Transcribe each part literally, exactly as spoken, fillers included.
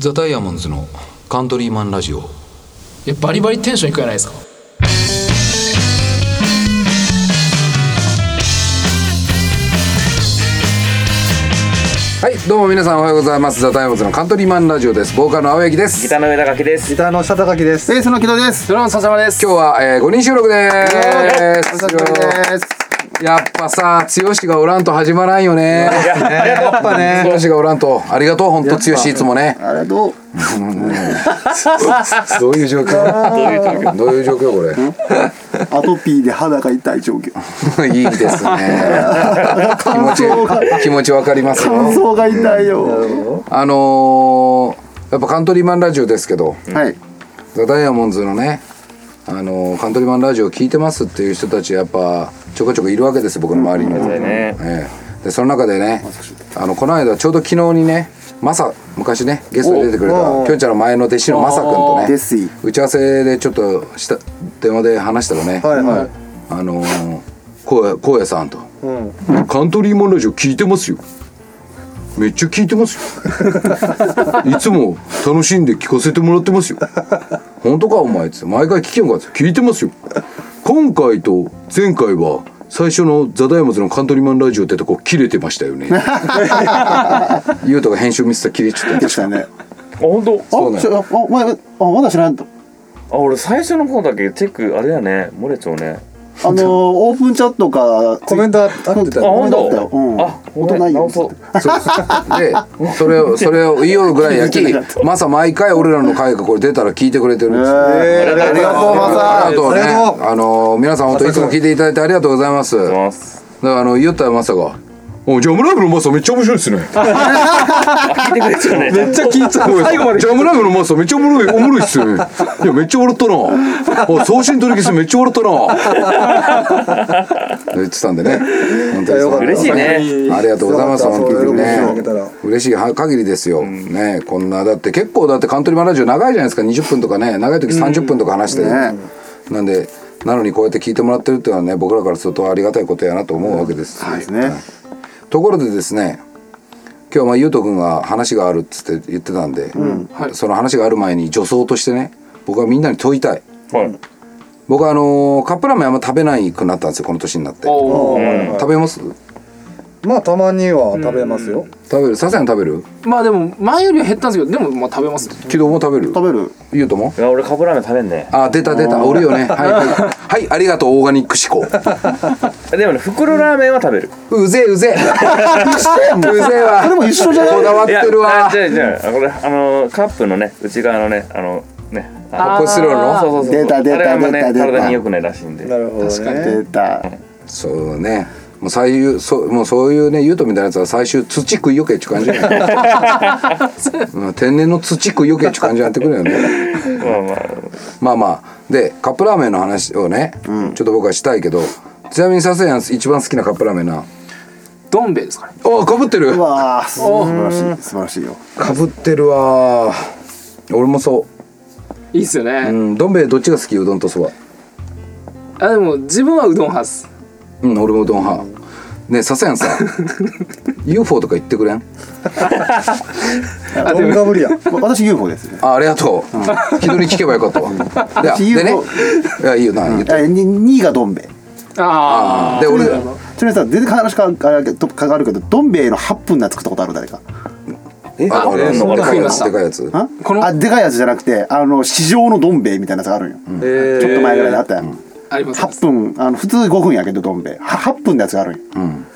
ザ・ダイヤモンズのカントリーマンラジオ。えバリバリテンションいくじゃないですか。はい、どうも皆さんおはようございます。ザ・ダイヤモンズのカントリーマンラジオです。ボーカルの青柳です。ギターの上田垣です。ギターの下田垣です。ベースの木戸です。ドラムの笹山です。今日は、えー、ごにん収録です。お久しぶりです。やっぱさ、強しがおらんと始まらんよね。やっぱね、強しがおらんと。ありがとう、ほんと強しいつもね。ありがとう。どういう状況？どういう状況これ？アトピーで肌が痛い状況。いいですね。気持ち気持ちわかりますよ。感想が痛いよ。あのー、やっぱカントリーマンラジオですけど、はい、ザ・ダイヤモンズのね。あのカントリーマンラジオ聞いてますっていう人たちやっぱちょこちょこいるわけです、僕の周りにも、うんうんねえー、でその中でね、あのこの間ちょうど昨日にね、マサ昔ねゲストに出てくれたきょんちゃんの前の弟子のマサ君とね打ち合わせでちょっとした電話で話したらね、はいはい、あのこうやさんと、うん、カントリーマンラジオ聞いてますよ、めっちゃ聞いてますよいつも楽しんで聞かせてもらってますよ本当かお前って毎回聞けんかって聞いてますよ今回と前回は最初のザ・ダイヤモンズのカントリーマンラジオってとこ切れてましたよねゆうとが編集ミスったら切れちゃったんですよね。あ、ほんと？そうなんや。あ、前、あ、まだ知らんと。あ、俺最初の方だけチェックあれだね、漏れちゃうね。あのー、オープンチャットかコメントあってた。あ、ほんと？うん。あ、ほんとないよ。で、それを、それを言おうぐらいやき、マサ毎回俺らの回がこれ出たら聞いてくれてるんですよね。えー、ありがとうマサ。ありがとうね。あのー、皆さん本当いつも聞いていただいてありがとうございます。ありがとうございます。だからあの、言ったらマサが。ジャムライブのマサめっちゃ面白いですね。聞いてくれちゃうね。めっちゃ聞いちゃう。最後まで。ジャムライブのマサめっちゃおもろい、おもろいっすよね。いやめっちゃ笑ったな。送信取り消しめっちゃ笑ったな。言ってたんでね。本当に嬉しいね。ありがとうございます。本当にね。嬉しい限りですよ。うん、ね、こんなだって結構だってカントリーマンラジオ長いじゃないですか。にじゅっぷんとかね、長い時さんじゅっぷんとか話して、ね、うん、なんでなのにこうやって聞いてもらってるっていうのはね、僕らからするとありがたいことやなと思うわけです。うん、はいですね。はい、ところでですね、今日はゆうとくんが話があるっつって言ってたんで、うん、はい、その話がある前に助走としてね、僕はみんなに問いたい、はい、僕はあのー、カップラーメンあんま食べないくなったんですよ、この年になって。食べます？まあたまには食べますよ、うん、食べる。ささやん食べる？まあでも前よりは減ったんですけど、でもまあ食べます。木戸も食べる？食べる。ゆうとも？いや俺カップラーメン食べんね。あ、出た出た、俺よね。はい、はいはい、ありがとうオーガニック思考でもね、袋ラーメンは食べる。うぜうぜうぜはでも一緒じゃない？こだわってるわ。じゃあじゃあこれあのカップのね内側のねあのね、コレステロールの、そうそうそう、出た出た出た出た、あれはね体に良くないらしいんで。なるほどね。確かに出た。そうね。もう最優、そ、もうそういうね、ユートみたいなやつは最終土食いよけっちゅう感じやん天然の土食いよけっちゅう感じになってくるよねまあまあで、カップラーメンの話をね、うん、ちょっと僕はしたいけど、ちなみにささやん一番好きなカップラーメンなどん兵衛ですかね。あ、かぶってる。うわ、素晴らしい、素晴らしいよ。かぶってるわ。俺もそう。いいっすよね、うん、どん兵衛。どっちが好き？うどんとそば。あ、でも自分はうどん派っす。うん、俺もうどん派。ねえ、ささやんさユーフォー とか言ってくれん？あ、でも無理や。私 ユーフォー ですね。あ、ありがとう、うん、気取り聞けばよかったわで, でね、いや、いいよな、言ってにいがどん兵衛。ああ、で、俺ちなみにさ、全然話変わるけど、どん兵衛のはっぷんのやつ食ったことある？誰か。え、あ、あれ、でかいやつ、でかいやつ。あ、でかいやつじゃなくて、あの、市場のどん兵衛みたいなやつがあるんよ、うん、ちょっと前ぐらいであったやん、うん。はっぷん、あの普通ごふんやけど、どん兵衛はっぷんのやつがあるんよ、うん、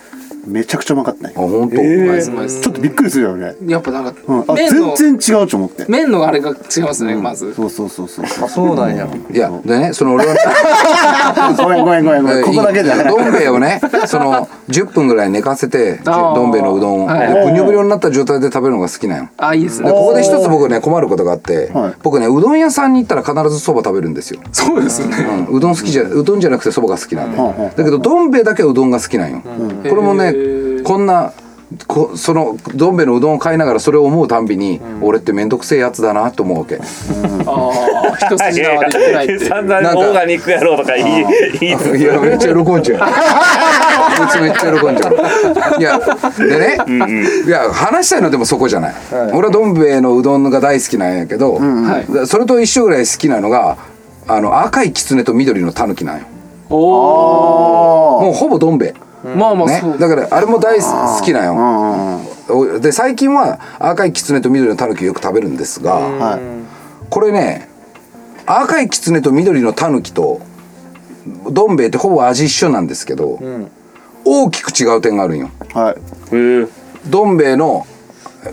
めちゃくちゃうまかったね。あ、ほんと、えー、ちょっとびっくりするよね、やっぱなんか、うん、あ、全然違うと思って。麺のあれが違いますね、うん、まず。そうそうそうそう。あ、そうなんや。いや、でね、その俺はごめんごめんごめんごめん、ここだけじゃない。どん兵衛をね、そのじゅっぷんぐらい寝かせてどん兵衛のうどんを、はい、ぶにょぶにょになった状態で食べるのが好きなんよ。あ、いいですね。でここで一つ僕ね、困ることがあって、はい、僕ね、うどん屋さんに行ったら必ずそば食べるんですよ。そうですよね、うん、うどん好きじゃ、うどんじゃなくてそばが好きなんで、うん、だけどどん兵衛だけはうどんが好きなんよ、うん、これもね、こんなこそのどん兵衛のうどんを買いながらそれを思うたんびに、うん、俺って面倒くせえやつだなと思うわけ、うん、ああ一筋縄でいけないって散々オーガニックやろうとかいいいいですいやめっちゃ喜んじゃうこいつめっちゃ喜んじゃういやでね、うんうん、いや話したいのはでもそこじゃない、はい、俺はどん兵衛のうどんが大好きなんやけど、うんうんはい、それと一緒ぐらい好きなのがあの赤いキツネと緑のタヌキなんよ。おもうほぼどん兵衛まあまあね、だからあれも大好きなんよ。で最近は赤いキツネと緑のタヌキよく食べるんですが、これね赤いキツネと緑のタヌキとどん兵衛ってほぼ味一緒なんですけど、うん、大きく違う点があるんよ、はい、へえ。どん兵衛の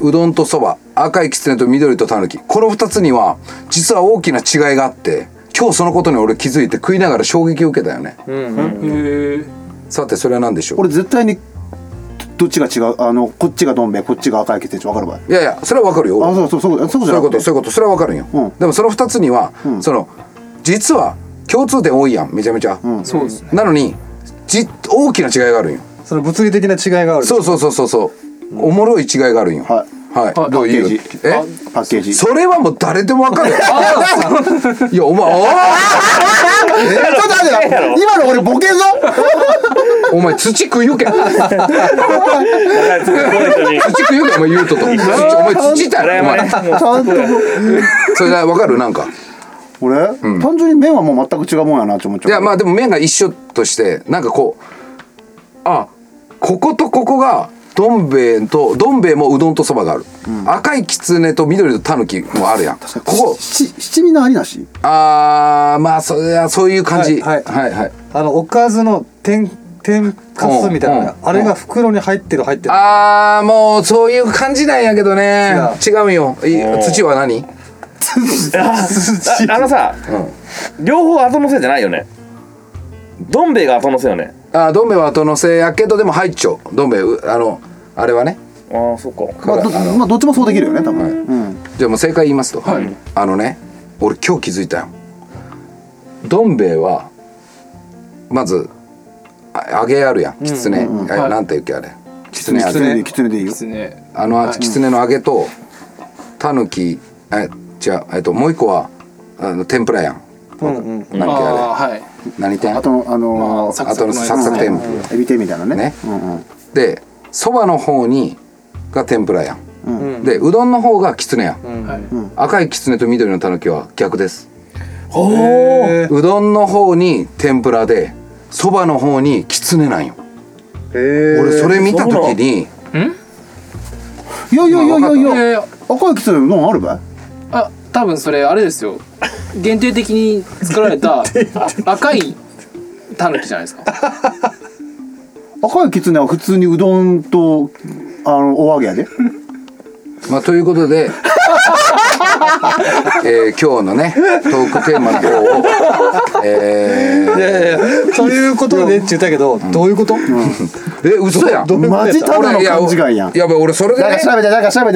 うどんとそば、赤いキツネと緑とタヌキ、このふたつには実は大きな違いがあって、今日そのことに俺気づいて食いながら衝撃を受けたよね、うんうん、へえ。さてそれは何でしょう。俺絶対にどっちが違う、あのこっちがどん兵衛こっちが赤い血液分かる場合。いやいやそれは分かるよ。あそうそうそうそうそういうことそういうことそれは分かるんよ、うん、でもそのふたつには、うん、その実は共通点多いやんめちゃめちゃ、うん、そうですね。なのにじ大きな違いがあるんよ。その物理的な違いがある。そうそうそうそうそう、うん、おもろい違いがあるんよ。はいはい、パッケージえパッケージそれはもう誰でも分かるよいやお前おえちょっと待ってよ今の俺ボケぞお前土食いよけ土食いよけお前言うととお前土だろお前ちゃんとそれ分かるなんか俺、うん、単純に麺はもう全く違うもんやなって思っちゃう。いやまあでも麺が一緒としてなんかこうあこことここがどん兵衛とどん兵衛もうどんとそばがある、うん、赤いきつねと緑とたぬきもあるやん。ここ七味のありなしあーまあ そ, そういう感じ、はいはいはいはい、あのおかずの天かすみたいな、うん、あれが袋に入ってる入ってる、うん、あーもうそういう感じなんやけどね。違 う, 違うよ。土は何土あのさ、うん、両方後のせいじゃないよね。どん兵衛が後のせいよね。あどん兵衛は後のせやけどでも入っちゃうどん兵衛あのあれはね。ああそっか。まあ ど,、まあ、どっちもそうできるよね多分、はいうん、じゃあもう正解言いますと、はい、あのね俺今日気づいたよ。どん兵衛はまず揚げあるやんきつね、うんうんうん、なんて言うっけあれきつね揚げきつねでいいよ。あの、はい、きつねの揚げとたぬきえじゃあえっともう一個はあの天ぷらやん。うんうんうん、何ああはい、何天あとあのー、サクサク天エビ天みたいなね、ねうんうん、でそばの方にが天ぷらやん、うん、でうどんの方がきつねやん、うんはいうん、赤いきつねと緑のたぬきは逆です。おうどんの方に天ぷらでそばの方にきつねなんよ。へ俺それ見た時にんいやいやいやいやいやいや赤いきつねうどんあるばい。あ多分それあれですよ限定的に作られた赤いタヌキじゃないですか赤いキツネは普通にうどんとあのお揚げやでまあということでえー、今日のねトークテーマの方をえー、いやいやいやということでって言ったけど、うん、どういうこと、うん、え嘘やんどういうことやマジただの勘違いやん。いや俺それでね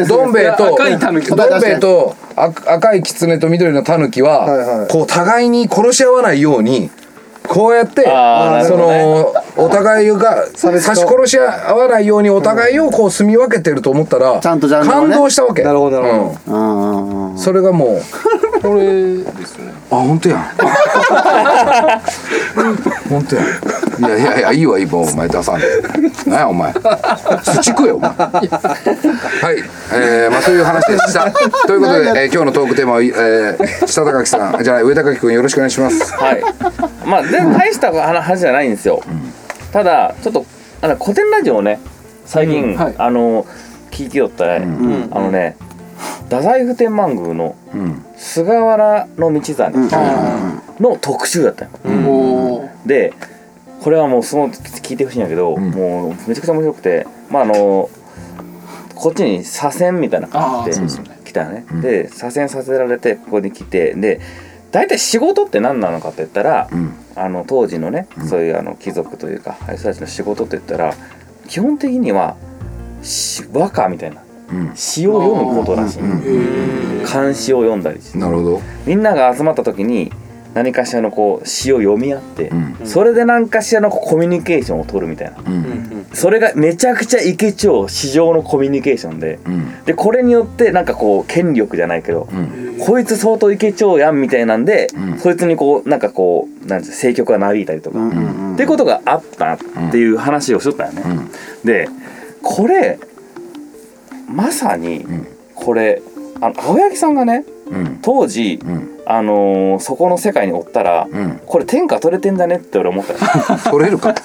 どん兵衛と赤いタヌキどん兵衛と赤いキツネと緑のタヌキは、はいはい、こう互いに殺し合わないようにこうやってそのお互いが刺し殺し合わないようにお互いをこう住み分けてると思ったら感動したわけ。なるほどなるほど、うんうん、それがもうこれですね。あ本当やん本当やん。いやいやいやいいわいいわお前出さんなんやお前土食えよお前はい、えー、まあそういう話でしたということで、えー、今日のトークテーマは、えー、下高木さんじゃあ上高木くんよろしくお願いしますはいまあ全然大した話じゃないんですよ、うん、ただちょっとあの古典ラジオをね最近、うんはい、あの聞きよったら、ねうん、あのね、うん太宰府天満宮の菅原道真の特集だったよ、うん、でこれはもうその聞いてほしいんだけど、うん、もうめちゃくちゃ面白くて、まあ、あのこっちに左遷みたいな感じで来たよね、うん、で左遷させられてここに来てで大体仕事って何なのかって言ったら、うん、あの当時のねそういうあの貴族というかあいつたちの仕事って言ったら基本的には和歌みたいなうん、詩を読むことらしい、うん、漢詩を読んだりしてなるほどみんなが集まった時に何かしらのこう詩を読み合って、うん、それで何かしらのコミュニケーションを取るみたいな、うん、それがめちゃくちゃイケチョウ市場のコミュニケーション で,、うん、でこれによってなんかこう権力じゃないけど、うん、こいつ相当イケチョウやんみたいなんで、うん、そいつにこうなんかこうなんて政局がなびいたりとか、うんうんうん、っていうことがあったっていう話をしとったよね、うん、でこれまさにこれ、うん、あの青柳さんがね、うん、当時、うんあのー、そこの世界におったら、うん、これ天下取れてんだねって俺思った取れるかい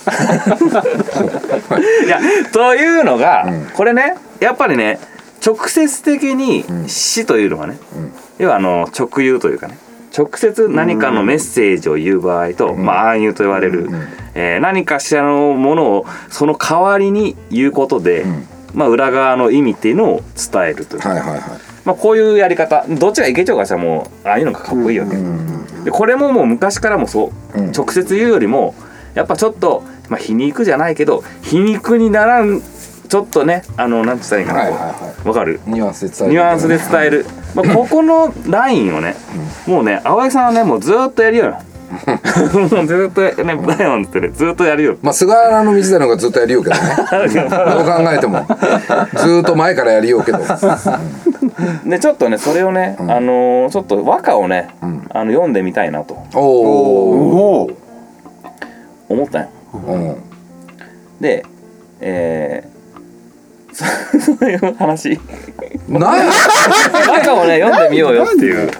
やというのが、うん、これねやっぱりね直接的に詩というのはね、うん、要はあの直言というかね直接何かのメッセージを言う場合と、うんまあ、暗喩と言われる、うんえー、何かしらのものをその代わりに言うことで、うんまあ、裏側の意味っていうのを伝えるという、はいはいはいまあ、こういうやり方どっちがイケチョウかしたらもうああいうのがかっこいいわけ、うんうんうん、でこれももう昔からもそう、うん、直接言うよりもやっぱちょっと、まあ、皮肉じゃないけど皮肉にならんちょっとねあのなんて言ったらいいかな、はいはいはい、分かるニュアンスで伝える、ニュアンスで伝える、はいまあ、ここのラインをね、うん、もうね青柳さんはねもうずっとやるよもうずっとね舞台なんてねずっとやるよまあ菅原道真の方がずっとやるよけどねどう考えてもずっと前からやるよけどでちょっとねそれをね、うん、あのー、ちょっと和歌をね、うん、あの読んでみたいなとおお思ったんよ、うん、でえーそういう話なんや和歌をね読んでみようよっていう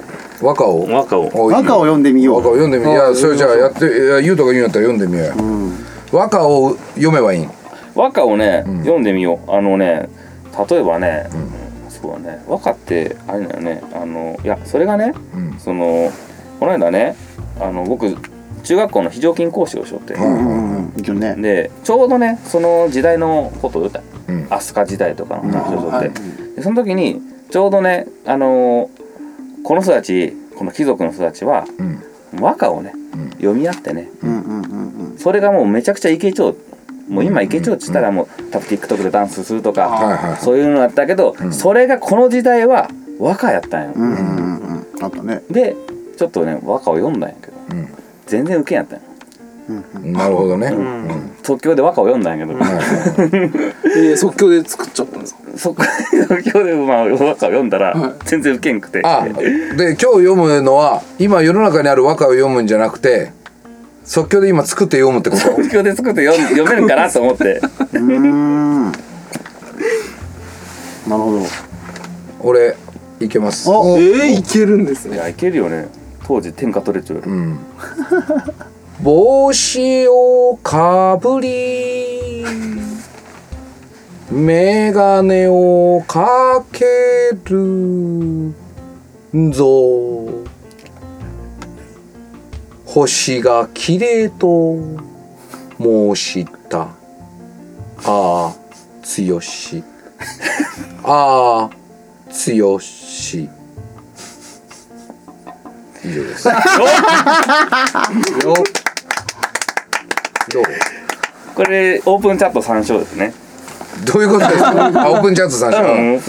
和歌を和歌を和歌を読んでみよう和歌を読んでみよういやそれじゃあやって言うとか言うんだったら読んでみようよ、うん、和歌を読めばいい和歌をね、うん、読んでみようあのね例えばね、うん、そうだね和歌ってあれだよねあのいやそれがね、うん、そのこの間ねあの僕中学校の非常勤講師をしよって、うんうんうん、でちょうどねその時代のことを言った飛鳥時代とかの話をしよって、うん、でその時にちょうどねあのこの人たちこの貴族の人たちは、うん、和歌をね、うん、読み合ってね、うんうんうんうん、それがもうめちゃくちゃイケチョウもう今イケチョウって言ったらもう多分 TikTok でダンスするとか、うんうんうん、そういうのだったけど、うん、それがこの時代は和歌やったんよ、うんうんうんうん、あったねでちょっとね和歌を読んだんやけど、うん、全然ウケんやったんよ、うんうん、なるほどね、うんうん、即興で和歌を読んだんやけど、うんえー、即興で作っちゃったんですかそこ今日でまあ和歌を読んだら全然ウケんくて、はい、あで今日読むのは今世の中にある和歌を読むんじゃなくて即興で今作って読むってこと即興で作って読めるかなと思ってうーんなるほど俺いけますあえー、いけるんですねいやいけるよね当時天下取れちゃうよ、うん、帽子をかぶりメガネをかけるぞ星がきれいと申したああつよしああつよし以上ですどうこれオープンチャット参照ですねどういうことですかオープンチャットさんでしょ、うん、オー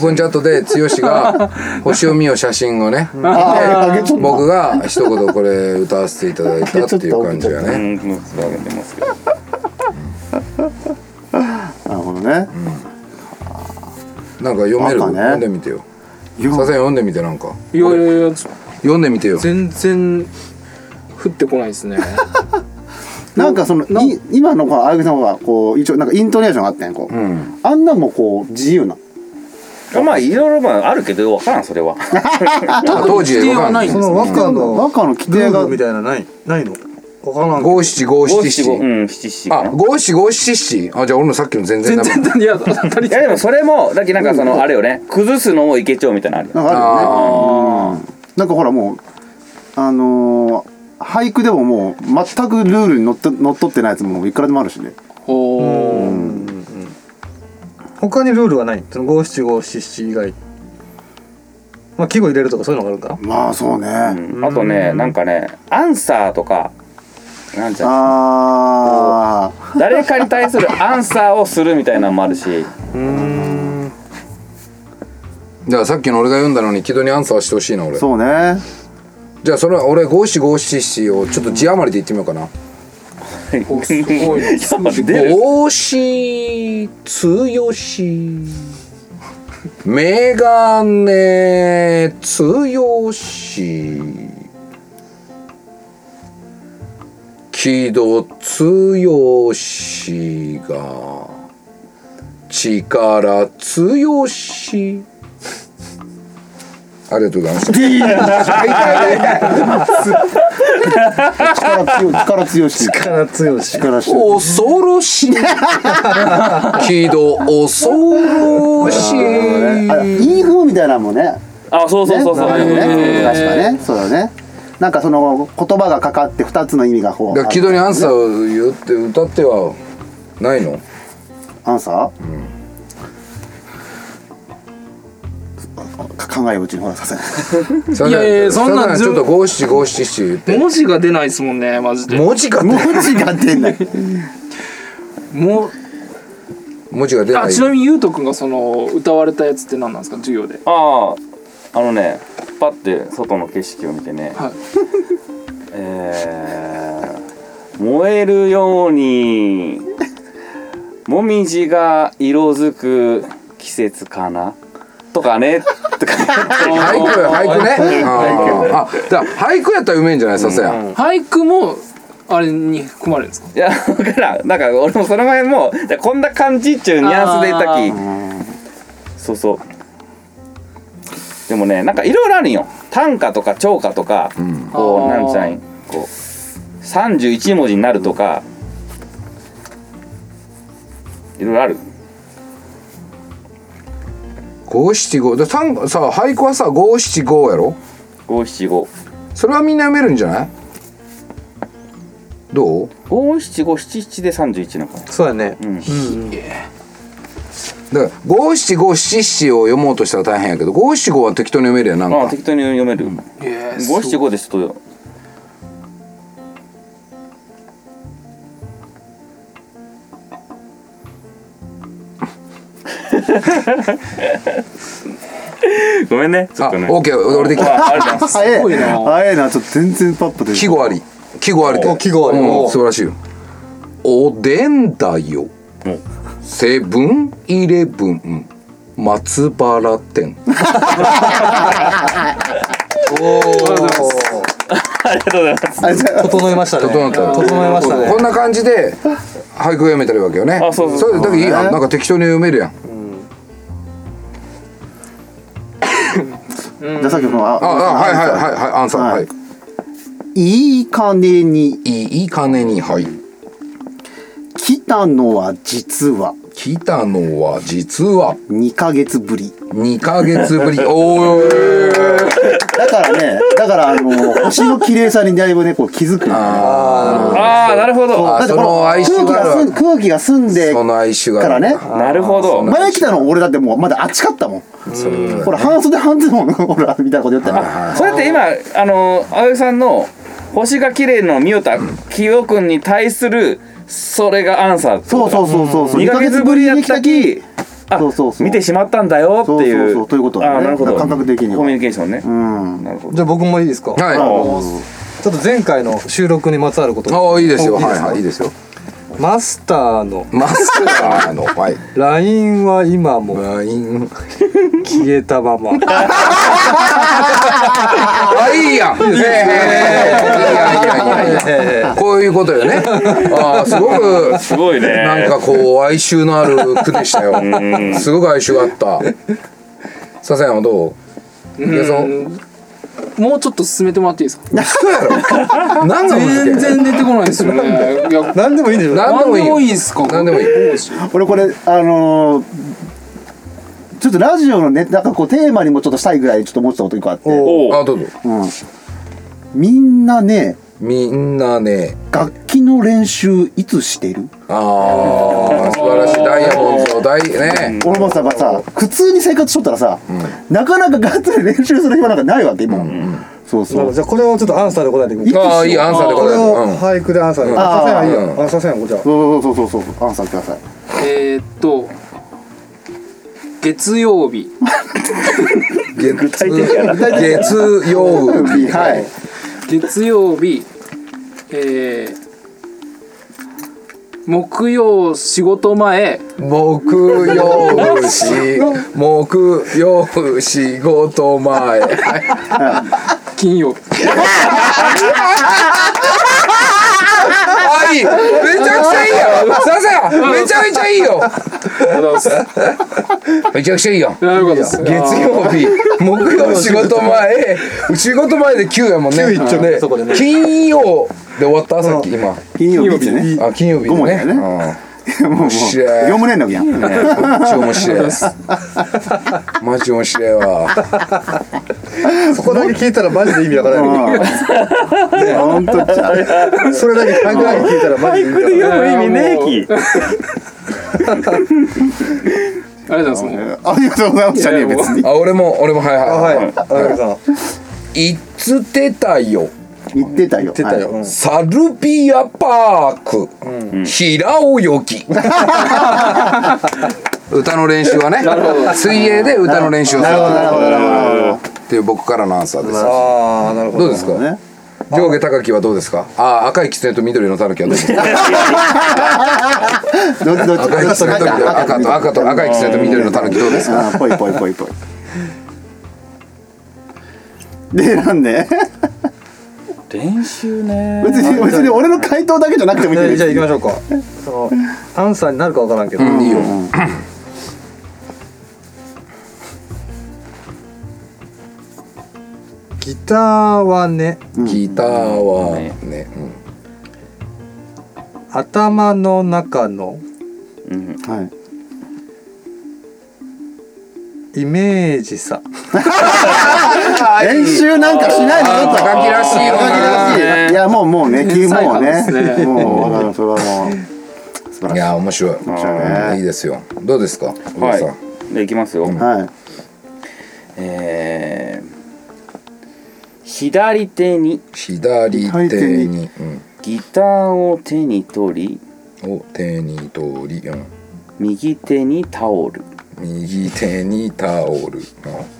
プンチャットで剛が星を見よ写真をね僕が一言これ歌わせていただいたっていう感じがねなるほどね、うん、なんか読める、ね、読んでみてよささ読んでみてなんかいやいやいや読んでみてよ全然降ってこないですねなんかその今のこの青柳さんはこう一応なんかイントネーションがあってんこう、うん、あんなもこう自由なまあいろいろあるけど分からんそれは当時で分からんその和歌の和歌の規定がみたいなないないの分からん五七五七七うん七七あ五七五七七あじゃあ俺のさっきの全然ダメ全然いやいやでもそれもだけなんかそのあれよね崩すのをイケチョウみたいなのあるよねあるよねなんかほらもうあのー俳句でももう全くルールにのっと、のっとってないやつもいくらでもあるしねほー、うん、他にルールはないその五七五七七以外まあ季語入れるとかそういうのがあるからまあそうね、うん、あとねなんかねアンサーとかなんちゃうあー誰かに対するアンサーをするみたいなのもあるしうーんじゃあさっきの俺が読んだのに木戸にアンサーしてほしいな俺そうねじゃあそれは俺五七五七七をちょっと字余りで言ってみようかな。おすごい五七強しメガネ強し木戸強しが力強し。ありがとうございます。力強し力強し力し恐ろしいけど恐ろしいインフみたいなのもね。あ、そうそうそうそう。確かね、そうだね。なんかその言葉がかかってふたつの意味がこう。だから木戸にアンサーを言うって歌ってはないの？アンサー？うん。考えるうちにほらさせない。いやいやそんなちょっと五七五七七言って文字が出ないですもんねマジで。文字が文字が出ない。もう文字が出ない。あ、ちなみにゆうとくんがその歌われたやつって何なんですか授業で。ああ、あのねパッて外の景色を見てね。はい、えー、燃えるようにもみじが色づく季節かなとかね。俳句よ、俳句ね。ああ、だ俳句やったらうめえんじゃないさすが、うんうん。俳句もあれに含まれるんですか。いやだからなんか俺もその前もこんな感じっちゅうニュアンスで言ったき。そうそう。でもねなんかいろいろあるんよ。短歌とか長歌とか、うん、こうなんちゃいこうさんじゅういち文字になるとかいろいろある。五七五でさあ俳句はさ五七五やろ。五七五。それはみんな読めるんじゃない？どう？五七五七七で三十一なのかな。そうだね。うん。うん、だから五七五七七を読もうとしたら大変やけど五七五は適当に読めるやんなんか。ああ適当に読める。五七五でちょっと。ごめんね。ちょっとね。あ、オーケー、俺できた。ありがとうございます。すごいな。早いな。ちょっと全然パッと出る。季語あり。季語ありで。季語あり。素晴らしいよ。おでんだよ。セブンイレブン松原店。おお。ありがとうございます。整いましたね。整った。整いましたね。こんな感じで俳句読めたるわけよね。あ、そうそう。それだけいいやん。なんか適当に読めるやん。じゃあさっきのああはいはいはいはいアンサー、はい、いい金にいい金にはい来たのは実は来たのは実はにかげつぶりにかげつぶりおだからねだからあの星の綺麗さにだいぶねこう気づく、ね、ああなるほどだってこの空気が澄ん空気が澄んでからねなるほど前来たの俺だってもうまだ暑かったもんほら半袖半ズボンのほらみたいなこと言ったらそれって今あの青木さんの星が綺麗の見よた清くんに対するそれがアンサーそうそうそうそうそうにかげつぶりやったきあそうそうそう見てしまったんだよっていうそうそうそうということはね感覚的にはコミュニケーションねうんなるほどじゃあ僕もいいですかはいちょっと前回の収録にまつわることああいいですよはいはいいいですよマスターのマスターのはい ライン は今も ライン 消えたままあいいやんいいですねいやいやいやこういうことよねあすごくすごいねなんかこう哀愁のある句でしたよすごく哀愁があった笹山どう？いやそうもうちょっと進めてもらっていいですか？何でもいい全然出てこないですよね。いや何でもいいんでしょ。何でもいいですか？何でもいい。俺これあのー、ちょっとラジオのねなんかこうテーマにもちょっとしたいぐらいちょっと思ってたこと一個あって。あどうぞ、うん。みんなね。みんなね。楽器の練習いつしてる？ああ素晴らしいダイヤモンド大ね。俺もさまあさ普通に生活しとったらさ、うん、なかなかガッツリ練習する暇なんかないわけ今。うん、そうそう。じゃあこれをちょっとアンサーで答えてみよう。ああいいアンサーで答えて。これを俳句でアンサーで。あさせんいいよ。あさせんこちら。そうそうそうそうそうアンサーください。えー、っと月曜日。月曜日はい。月曜日、えー、木曜仕事前、木曜し木曜仕事前、はい、金曜あ、いい、めちゃくちゃいいよ、ささめちゃめちゃいいよ、めちゃくちゃいいよ、月曜日、木曜仕事前、仕事前できゅうやもんね、ね、金曜で終わったさっき今金曜日ね、あ、金曜日ね、もうしれ業務連絡やん、ね、面白いですマジ面白いわそこだけ聞いたらマジで意味わからないね、ほんとちゃうそれだけ考えて聞いたらマジで意味わからない、俳句で読む意味ねえきありがとうございます、ありがとうございましたね、別に、あ、俺も、俺も、はいはいいつてたよ言ってた よ, てたよ、はい、サルビアパーク、うん、平泳ぎ歌の練習はね、水泳で歌の練習をするっていう僕からのアンサーです。あ、なるほど。どうですか、ね、上下高きはどうですか。あ、赤いキツネと緑のタヌキはどうですかどっち赤いキツネと緑赤と赤と赤いキツネと緑のタヌキどうですか。ぽいぽいぽいぽいで、なんで練習ね、別に別に俺の回答だけじゃなくてもいいんじゃない。じゃあ行きましょうかそのアンサーになるか分からんけど、うん、いいよ、うん、ギターはね、うん、ギターはね、うん、頭の中の、うん、はい、イメージさ練習なんかしないのちょっと高木らしいよな。いやもうもうね、もうね、もうそれはもういや面白い、面白いね、いいですよ。どうですか、はい、でいきますよ、うん、はい、えー、左手に左手に、うん、ギターを手に取りを手に取り、うん、右手にタオル右手にタオル、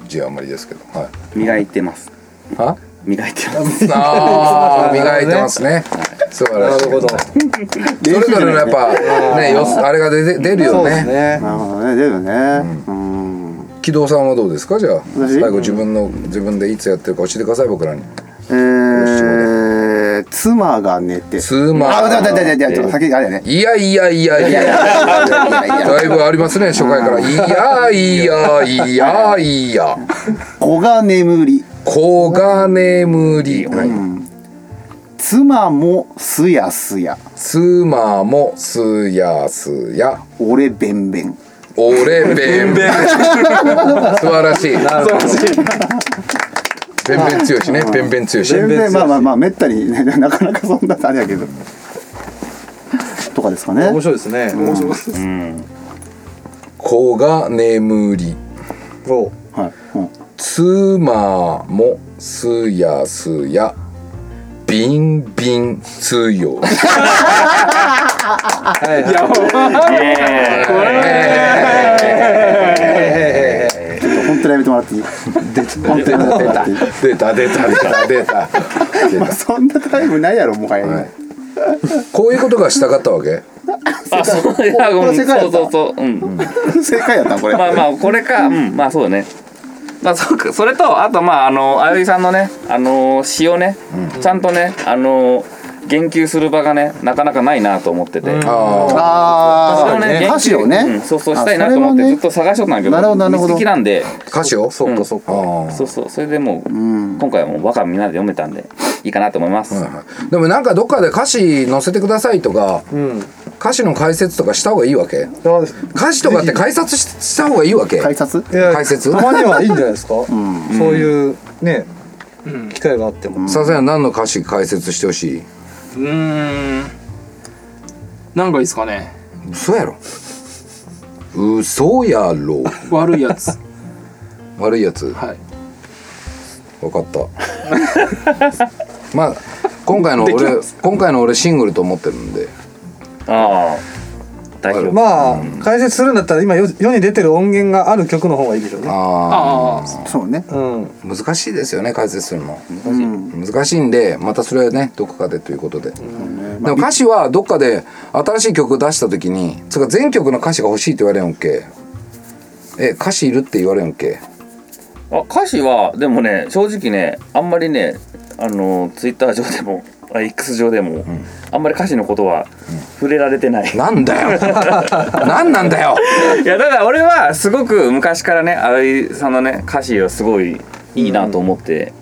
字はあんまりですけど、はい、磨いてますは磨いてますあ磨いてますね、はい、素晴らしい。なるほどそれぞれのやっぱ、ね、よあれが 出, 出るよ ね, ねなるほどね、出るね、うん、うん、木戸さんはどうですか。じゃあ最後自分の自分でいつやってるか教えてください、僕らに。えー、妻が寝て妻あ、待って待って待って、ちょっと先あれやね、いやいやいやいやだいぶありますね、初回からいやいやいやいや子が眠り子が眠り、はい、うん、妻もすやすや妻もすやすや俺べんべん俺べんべん素晴らしい素晴らしいペンペン強しね、ペンペン強し。ペンペン、まあまあまあめったにね、なかなかそんなあれやけどとかですかね。面白いですね。面白いです。うん。子が眠り。お、はい。うん。妻もすやすやビンビン強。はい。やばい。本当にやめてもらっていい本当に出た出た出た出た出たまあそんなタイムないやろもはや、はい、こういうことがしたかったわけあ、そういや、この世界やったそうそうそう、うん、世界やったこれまあまあこれか、うん、まあそうだね、まあ、そ, それとあとまああのあゆいさんのね、あのー、詩をね、うん、ちゃんとね、あのー言及する場がね、なかなかないなと思ってて、うん、ああ、ね、歌詞をね、うん、そうそうしたいなと思って、ね、ずっと探しとったんだけど、見つけなんで歌詞を、そうかそうか、うん、そうそう、それでもう、うん、今回はもう和歌みんなで読めたんでいいかなと思います、うんうん、でもなんかどっかで歌詞載せてくださいとか、うん、歌詞の解説とかした方がいいわけ、うん、歌詞とかって解説 し, した方がいいわけ解説解説たまにはいいんじゃないですか、うん、そういうね、うん、機会があってもさすがに何の歌詞解説してほしい。うーん、なんかいいっすかね。嘘やろ嘘やろ悪いやつ悪いやつ、はい、分かったまあ今回の俺今回の俺シングルと思ってるんで、ああ代表。まあ、うん、解説するんだったら今世に出てる音源がある曲の方がいいでしょうね。ああ、そうね、うん。難しいですよね解説するの。難しい、うん、難しいんでまたそれはねどこかでということで。うん、でも歌詞はどっかで新しい曲を出した時に、つか全曲の歌詞が欲しいって言われるんけ。え、歌詞いるって言われるんけ。あ、歌詞はでもね正直ねあんまりねあのツイッター上でも。X 上でも、うん、あんまり歌詞のことは触れられてない、うん、なんだよなんなんだよいやだから俺はすごく昔からね新井さんのね歌詞はすごいいいなと思って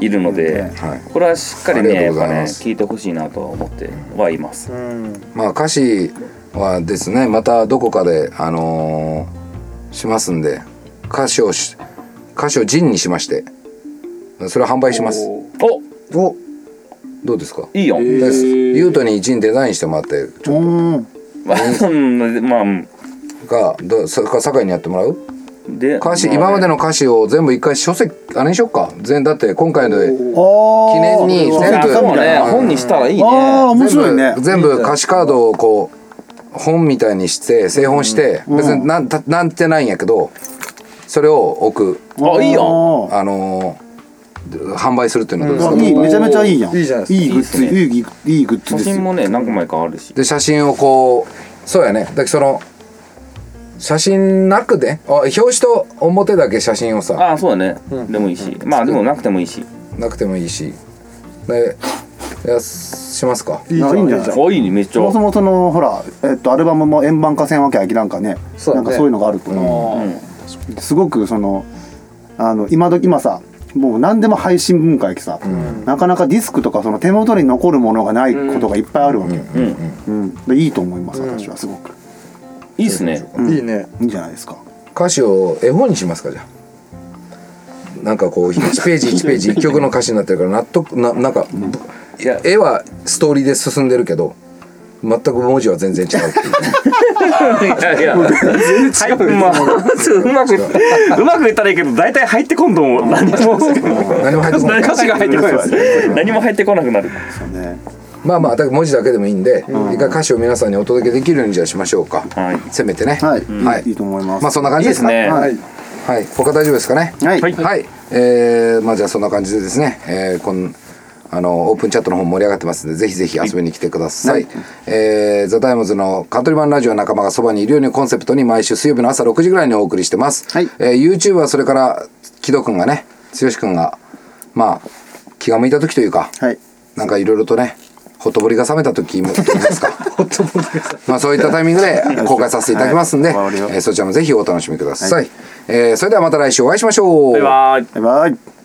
いるので、うんはい、これはしっかりねやっぱね聞いてほしいなと思ってはいます、うん、まあ歌詞はですねまたどこかであのー、しますんで歌詞をし歌詞をジンにしましてそれを販売します。おおどうですか。いいよ。ユウトに一員デザインしてもらってちょっと。うん。まあ。がどうか酒井にやってもらう。で歌詞、まあね、今までの歌詞を全部一回書籍あれにしよっか。全だって今回の記念に全部、ねうん、本にしたらいいね。あ面白いね。全部歌詞カードをこう本みたいにして製本して、うん、別にな ん, なんてないんやけどそれを置く。あいいよ。あのー。販売するっていうのはどうですか、うん、いいめちゃめちゃいいじゃん。いいじゃないですか。いいグッズ、いいですね。いいグッズですよ。写真もね何個枚かあるしで写真をこうそうやねだからその写真なくであ表紙と表だけ写真をさあそうだね、うん、でもいいし、うん、まあでもなくてもいいしなくてもいいしでいやしますか。いいじゃんいいんじゃない。おいいねめっちゃ。そもそもそのほら、えっと、アルバムも円盤化せんわけやきなんかねそうだねなんかそういうのがあると思う、うん、すごくそのあの今ど今さもう何でも配信文化やきさ、うん、なかなかディスクとかその手元に残るものがないことがいっぱいあるわけ、うんうんうん、でいいと思います、うん、私はすごくいいですね、うん、いいねいいんじゃないですか。歌詞を絵本にしますか。じゃあなんかこういちページいちページいっきょくの歌詞になってるから納得 な, なんか、うん、いや絵はストーリーで進んでるけど全く文字は全然違うっていういやいや全然違う、まあ、うまくうまく言ったらいいけど大体入ってこんども何も何も入ってこない歌詞が入ってこない何も入ってこなくなるそう、ね、まあまあ文字だけでもいいんで、うん、一回歌詞を皆さんにお届けできるようにじゃあしましょうか、はい、せめてねはい、うんはい、いいと思います。まあそんな感じですか。いいですね、はいはい、他大丈夫ですかね。はい、はいはいえー、まあじゃあそんな感じでですね、えー、こんあのオープンチャットの方盛り上がってますのでぜひぜひ遊びに来てください、はいえー、ザ・タイムズのカントリーマンラジオ仲間がそばにいるようにコンセプトに毎週水曜日の朝ろくじぐらいにお送りしてます、はいえー、YouTube はそれから木戸くんがね剛くんがまあ気が向いた時というか、はい、なんかいろいろとねほとぼりが冷めた時もですかほとぼりが冷めた、まあ、そういったタイミングで公開させていただきますので、はいえー、そちらもぜひお楽しみください、はいえー、それではまた来週お会いしましょう。バイバイ。バイバイ。